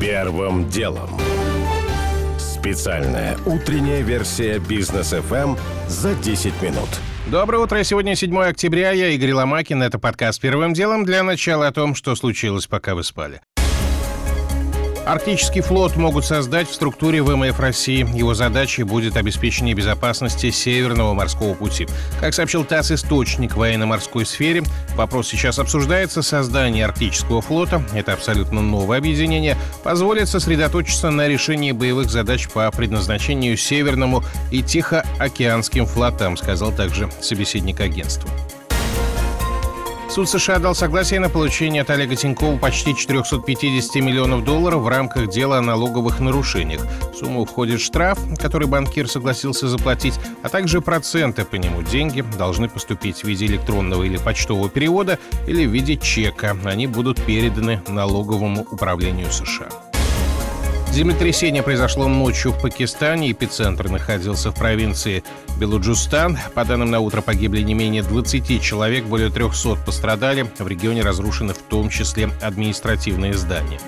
Первым делом. Специальная утренняя версия Business FM за 10 минут. Доброе утро. Сегодня 7 октября. Я Игорь Ломакин. Это подкаст «Первым делом». Для начала о том, что случилось, пока вы спали. Арктический флот могут создать в структуре ВМФ России. Его задачей будет обеспечение безопасности Северного морского пути. Как сообщил ТАСС, источник в военно-морской сфере, вопрос сейчас обсуждается. Создание Арктического флота, это абсолютно новое объединение, позволит сосредоточиться на решении боевых задач по предназначению Северному и Тихоокеанским флотам, сказал также собеседник агентства. Суд США дал согласие на получение от Олега Тинькова почти $450 миллионов в рамках дела о налоговых нарушениях. В сумму входит штраф, который банкир согласился заплатить, а также проценты по нему. Деньги должны поступить в виде электронного или почтового перевода или в виде чека. Они будут переданы налоговому управлению США. Землетрясение произошло ночью в Пакистане. Эпицентр находился в провинции Белуджистан. По данным на утро погибли не менее 20 человек, более 300 пострадали. В регионе разрушены в том числе административные здания.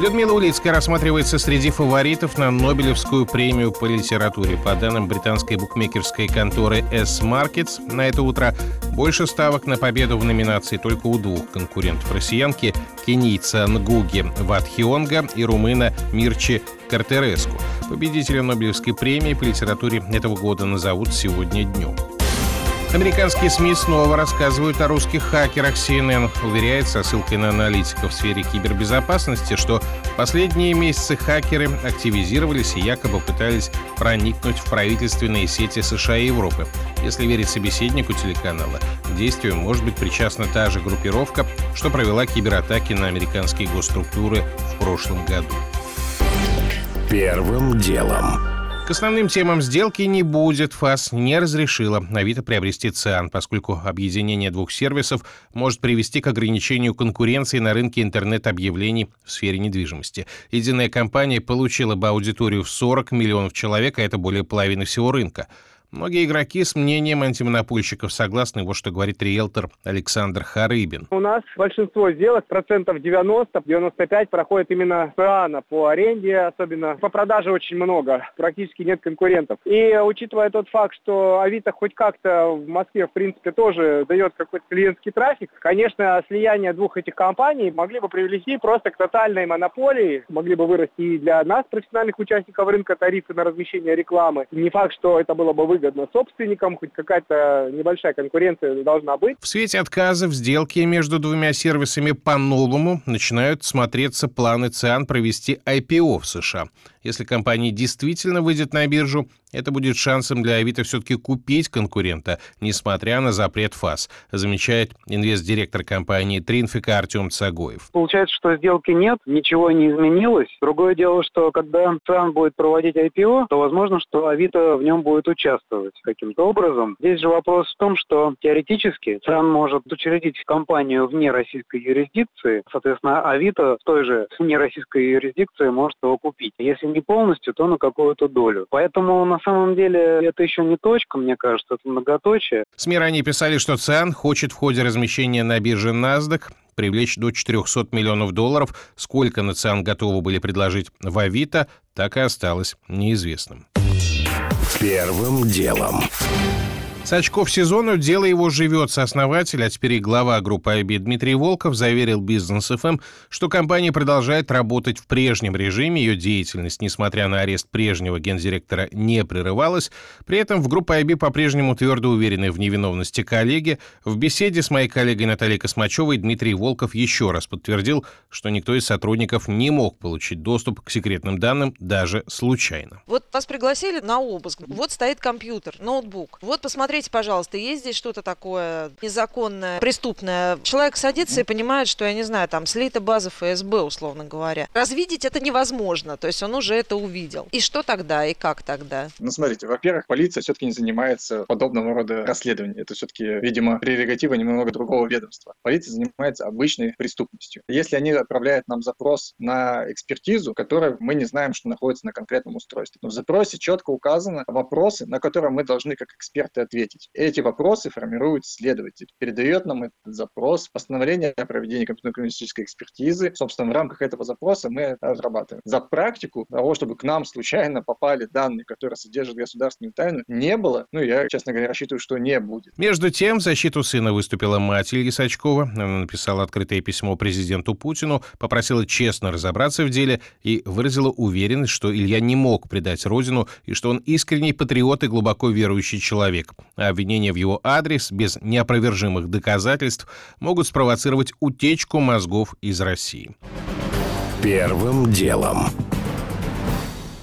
Людмила Улицкая рассматривается среди фаворитов на Нобелевскую премию по литературе. По данным британской букмекерской конторы Smarkets, на это утро больше ставок на победу в номинации только у двух конкурентов россиянки – кенийца Нгуги Ват Хионга и румына Мирчи Картереску. Победителя Нобелевской премии по литературе этого года назовут сегодня днем. Американские СМИ снова рассказывают о русских хакерах. CNN уверяет со ссылкой на аналитиков в сфере кибербезопасности, что в последние месяцы хакеры активизировались и якобы пытались проникнуть в правительственные сети США и Европы. Если верить собеседнику телеканала, к действию может быть причастна та же группировка, что провела кибератаки на американские госструктуры в прошлом году. Первым делом. К основным темам сделки не будет. ФАС не разрешила Авито приобрести ЦИАН, поскольку объединение двух сервисов может привести к ограничению конкуренции на рынке интернет-объявлений в сфере недвижимости. Единая компания получила бы аудиторию в 40 миллионов человек, а это более половины всего рынка. Многие игроки с мнением антимонопольщиков согласны, вот что говорит риэлтор Александр Харыбин. У нас большинство сделок, процентов 90-95 проходит именно ЦИАНа по аренде, особенно по продаже очень много, практически нет конкурентов. И учитывая тот факт, что Авито хоть как-то в Москве, в принципе, тоже дает какой-то клиентский трафик, конечно, слияние двух этих компаний могли бы привести просто к тотальной монополии, могли бы вырасти и для нас, профессиональных участников рынка, тарифы на размещение рекламы. Не факт, что это было бы выгодно. Собственникам, хоть какая-то небольшая конкуренция должна быть. В свете отказов сделки между двумя сервисами по-новому начинают смотреться планы ЦИАН провести IPO в США. Если компания действительно выйдет на биржу, это будет шансом для Авито все-таки купить конкурента, несмотря на запрет ФАС, замечает инвестдиректор компании Тринфика Артем Цагоев. Получается, что сделки нет, ничего не изменилось. Другое дело, что когда ЦИАН будет проводить IPO, то возможно, что Авито в нем будет участвовать каким-то образом. Здесь же вопрос в том, что теоретически ЦИАН может учредить компанию вне российской юрисдикции, соответственно, Авито в той же вне российской юрисдикции может его купить. Если не полностью, то на какую-то долю. Поэтому на самом деле это еще не точка, мне кажется, это многоточие. СМИ ранее писали, что ЦИАН хочет в ходе размещения на бирже NASDAQ привлечь до $400 миллионов. Сколько на ЦИАН готовы были предложить в Авито, так и осталось неизвестным. Первым делом. С очков сезона дело его живется. Основатель, а теперь и глава группы АйБи Дмитрий Волков заверил Business FM, что компания продолжает работать в прежнем режиме. Ее деятельность, несмотря на арест прежнего гендиректора, не прерывалась. При этом в группе АйБи по-прежнему твердо уверены в невиновности коллеги. В беседе с моей коллегой Натальей Космачевой Дмитрий Волков еще раз подтвердил, что никто из сотрудников не мог получить доступ к секретным данным даже случайно. Вот вас пригласили на обыск. Вот стоит компьютер, ноутбук. Вот посмотрите. Смотрите, пожалуйста, есть здесь что-то такое незаконное, преступное. Человек садится и понимает, что, я не знаю, там слита база ФСБ, условно говоря. Развидеть это невозможно, то есть он уже это увидел. И что тогда, и как тогда? Ну, смотрите, во-первых, полиция все-таки не занимается подобного рода расследованием. Это все-таки, видимо, прерогатива немного другого ведомства. Полиция занимается обычной преступностью. Если они отправляют нам запрос на экспертизу, которую мы не знаем, что находится на конкретном устройстве, но в запросе четко указаны вопросы, на которые мы должны как эксперты ответить. ответить. Эти вопросы формирует следователь. Передает нам этот запрос, постановление о проведении компьютерно-криминалистической экспертизы. Собственно, в рамках этого запроса мы разрабатываем. За практику того, чтобы к нам случайно попали данные, которые содержат государственную тайну, не было. Ну, я, честно говоря, рассчитываю, что не будет. Между тем, в защиту сына выступила мать Ильи Сачкова. Она написала открытое письмо президенту Путину, попросила честно разобраться в деле и выразила уверенность, что Илья не мог предать родину и что он искренний патриот и глубоко верующий человек. А обвинения в его адрес без неопровержимых доказательств могут спровоцировать утечку мозгов из России. Первым делом.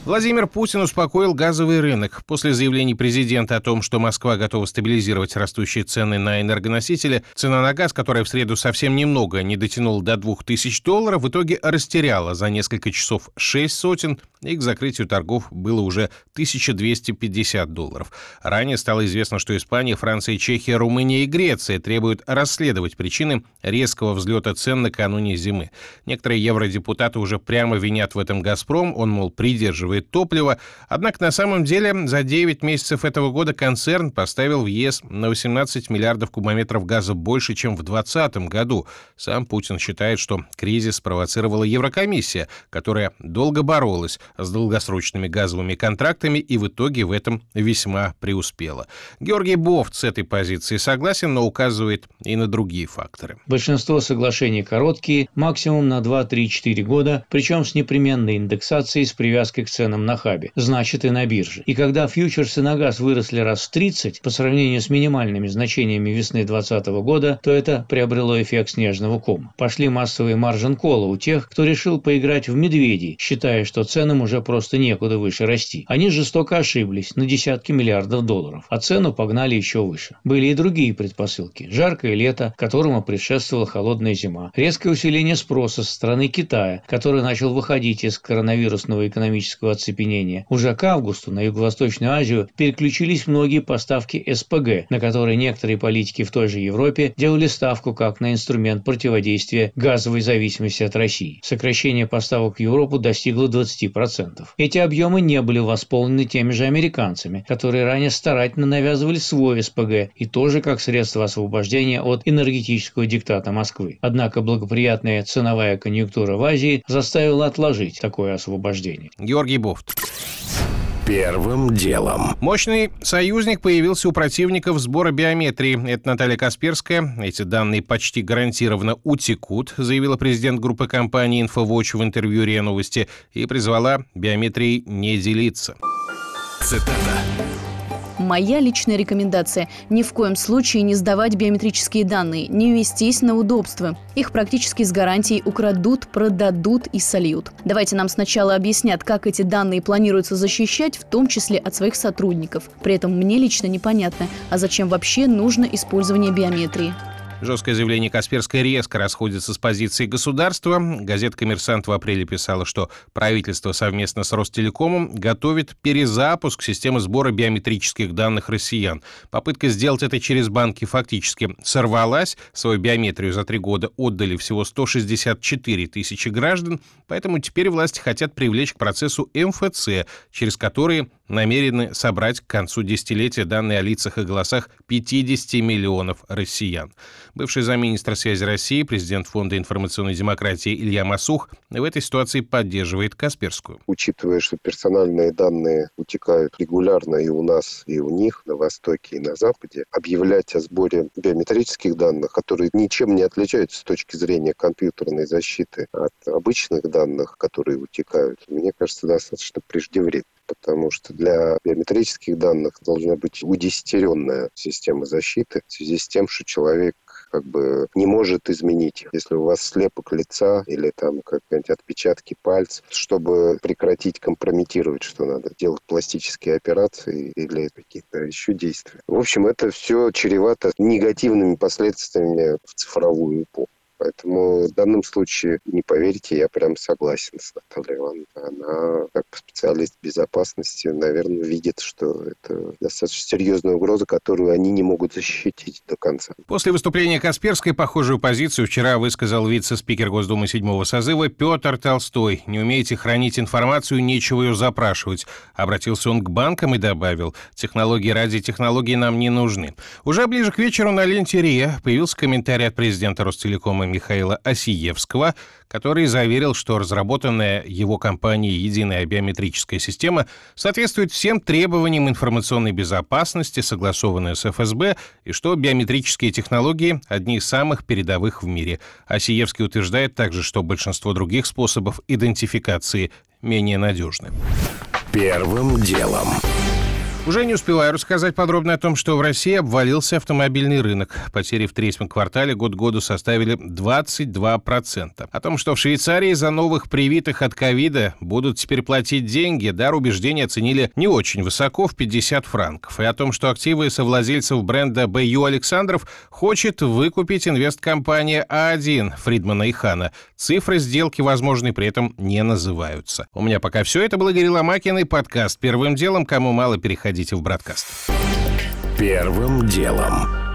Владимир Путин успокоил газовый рынок. После заявлений президента о том, что Москва готова стабилизировать растущие цены на энергоносители, цена на газ, которая в среду совсем немного не дотянула до $2000, в итоге растеряла за несколько часов 6 сотен, и к закрытию торгов было уже $1250. Ранее стало известно, что Испания, Франция, Чехия, Румыния и Греция требуют расследовать причины резкого взлета цен накануне зимы. Некоторые евродепутаты уже прямо винят в этом «Газпром», он, мол, придерживает топливо. Однако на самом деле за 9 месяцев этого года концерн поставил в ЕС на 18 миллиардов кубометров газа больше, чем в 2020 году. Сам Путин считает, что кризис спровоцировала Еврокомиссия, которая долго боролась с долгосрочными газовыми контрактами и в итоге в этом весьма преуспела. Георгий Бовт с этой позиции согласен, но указывает и на другие факторы. Большинство соглашений короткие, максимум на 2-3-4 года, причем с непременной индексацией с привязкой к ценам на хабе, значит и на бирже. И когда фьючерсы на газ выросли раз в 30 по сравнению с минимальными значениями весны 2020 года, то это приобрело эффект снежного кома. Пошли массовые маржин-колы у тех, кто решил поиграть в медведей, считая, что ценам уже просто некуда выше расти. Они жестоко ошиблись на десятки миллиардов долларов, а цену погнали еще выше. Были и другие предпосылки. Жаркое лето, которому предшествовала холодная зима. Резкое усиление спроса со стороны Китая, который начал выходить из коронавирусного экономического оцепенения. Уже к августу на Юго-Восточную Азию переключились многие поставки СПГ, на которые некоторые политики в той же Европе делали ставку как на инструмент противодействия газовой зависимости от России. Сокращение поставок в Европу достигло 20%. Эти объемы не были восполнены теми же американцами, которые ранее старательно навязывали свой СПГ и тоже как средство освобождения от энергетического диктата Москвы. Однако благоприятная ценовая конъюнктура в Азии заставила отложить такое освобождение. Первым делом. Мощный союзник появился у противников сбора биометрии. Это Наталья Касперская. Эти данные почти гарантированно утекут, заявила президент группы компании InfoWatch в интервью РИА Новости и призвала биометрией не делиться. Цитата. Моя личная рекомендация – ни в коем случае не сдавать биометрические данные, не вестись на удобства. Их практически с гарантией украдут, продадут и сольют. Давайте нам сначала объяснят, как эти данные планируется защищать, в том числе от своих сотрудников. При этом мне лично непонятно, а зачем вообще нужно использование биометрии. Жесткое заявление Касперской резко расходится с позицией государства. Газета «Коммерсант» в апреле писала, что правительство совместно с Ростелекомом готовит перезапуск системы сбора биометрических данных россиян. Попытка сделать это через банки фактически сорвалась. Свою биометрию за 3 года отдали всего 164 тысячи граждан, поэтому теперь власти хотят привлечь к процессу МФЦ, через которые намерены собрать к концу десятилетия данные о лицах и голосах 50 миллионов россиян. Бывший замминистра связи России, президент Фонда информационной демократии Илья Масух в этой ситуации поддерживает Касперскую. Учитывая, что персональные данные утекают регулярно и у нас, и у них, на Востоке и на Западе, объявлять о сборе биометрических данных, которые ничем не отличаются с точки зрения компьютерной защиты от обычных данных, которые утекают, мне кажется, достаточно преждевременно. Потому что для биометрических данных должна быть удесятеренная система защиты в связи с тем, что человек не может изменить их. Если у вас слепок лица или там какие-нибудь отпечатки пальцев, чтобы прекратить компрометировать, что надо делать пластические операции или какие-то еще действия. В общем, это все чревато негативными последствиями в цифровую эпоху. Поэтому Поэтому в данном случае, не поверите, я прям согласен с Натальей Ивановной. Она, как специалист безопасности, наверное, видит, что это достаточно серьезная угроза, которую они не могут защитить до конца. После выступления Касперской похожую позицию вчера высказал вице-спикер Госдумы 7-го созыва Петр Толстой. «Не умеете хранить информацию, нечего ее запрашивать». Обратился он к банкам и добавил: «Технологии ради технологий нам не нужны». Уже ближе к вечеру на ленте РИА появился комментарий от президента Ростелекома Михаила Осиевского, который заверил, что разработанная его компанией единая биометрическая система соответствует всем требованиям информационной безопасности, согласованная с ФСБ, и что биометрические технологии одни из самых передовых в мире. Осиевский утверждает также, что большинство других способов идентификации менее надежны. Первым делом. Уже не успеваю рассказать подробно о том, что в России обвалился автомобильный рынок. Потери в третьем квартале год к году составили 22%. О том, что в Швейцарии за новых привитых от ковида будут теперь платить деньги, дар убеждения оценили не очень высоко, в 50 франков. И о том, что активы совладельцев бренда «Б.Ю. Александров» хочет выкупить инвесткомпания А1 Фридмана и Хана. Цифры сделки возможны, при этом не называются. У меня пока все. Это был Игорь Ломакин и подкаст «Первым делом». Кому мало, переходите в браткаст. Первым делом.